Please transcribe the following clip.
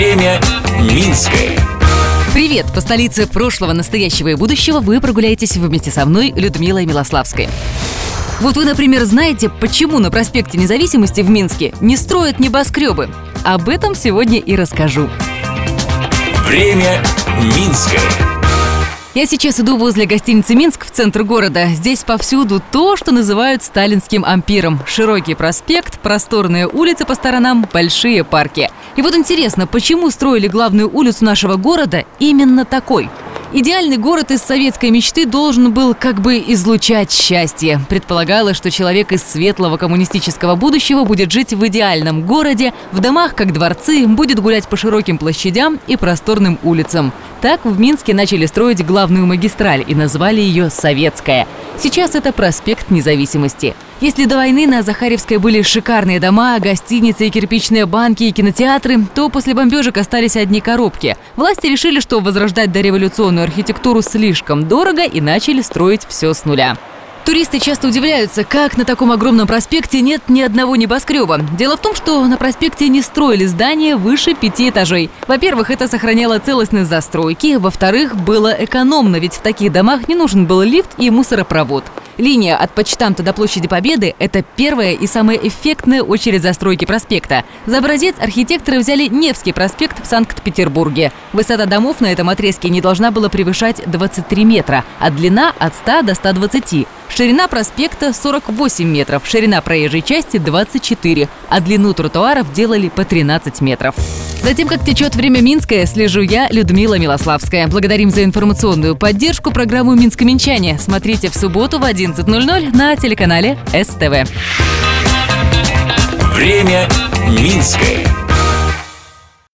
Время Минское. Привет! По столице прошлого, настоящего и будущего вы прогуляетесь вместе со мной, Людмилой Милославской. Вот вы, например, знаете, почему на проспекте Независимости в Минске не строят небоскребы? Об этом сегодня и расскажу. Время Минское. Я сейчас иду возле гостиницы «Минск» в центр города. Здесь повсюду то, что называют сталинским ампиром. Широкий проспект, просторные улицы по сторонам, большие парки. И вот интересно, почему строили главную улицу нашего города именно такой? Идеальный город из советской мечты должен был как бы излучать счастье. Предполагалось, что человек из светлого коммунистического будущего будет жить в идеальном городе, в домах, как дворцы, будет гулять по широким площадям и просторным улицам. Так в Минске начали строить главную магистраль и назвали ее «Советская». Сейчас это проспект Независимости. Если до войны на Захарьевской были шикарные дома, гостиницы, кирпичные банки и кинотеатры, то после бомбежек остались одни коробки. Власти решили, что возрождать дореволюционную архитектуру слишком дорого, и начали строить все с нуля. Туристы часто удивляются, как на таком огромном проспекте нет ни одного небоскреба. Дело в том, что на проспекте не строили здания выше 5 этажей. Во-первых, это сохраняло целостность застройки. Во-вторых, было экономно, ведь в таких домах не нужен был лифт и мусоропровод. Линия от Почтамта до Площади Победы – это первая и самая эффектная очередь застройки проспекта. За образец архитекторы взяли Невский проспект в Санкт-Петербурге. Высота домов на этом отрезке не должна была превышать 23 метра, а длина от 100 до 120. Ширина проспекта – 48 метров, ширина проезжей части – 24, а длину тротуаров делали по 13 метров. За тем, как течет время Минское, слежу я, Людмила Милославская. Благодарим за информационную поддержку программу «Минскоминчания». Смотрите в субботу в 11:00 на телеканале СТВ. Время Минское.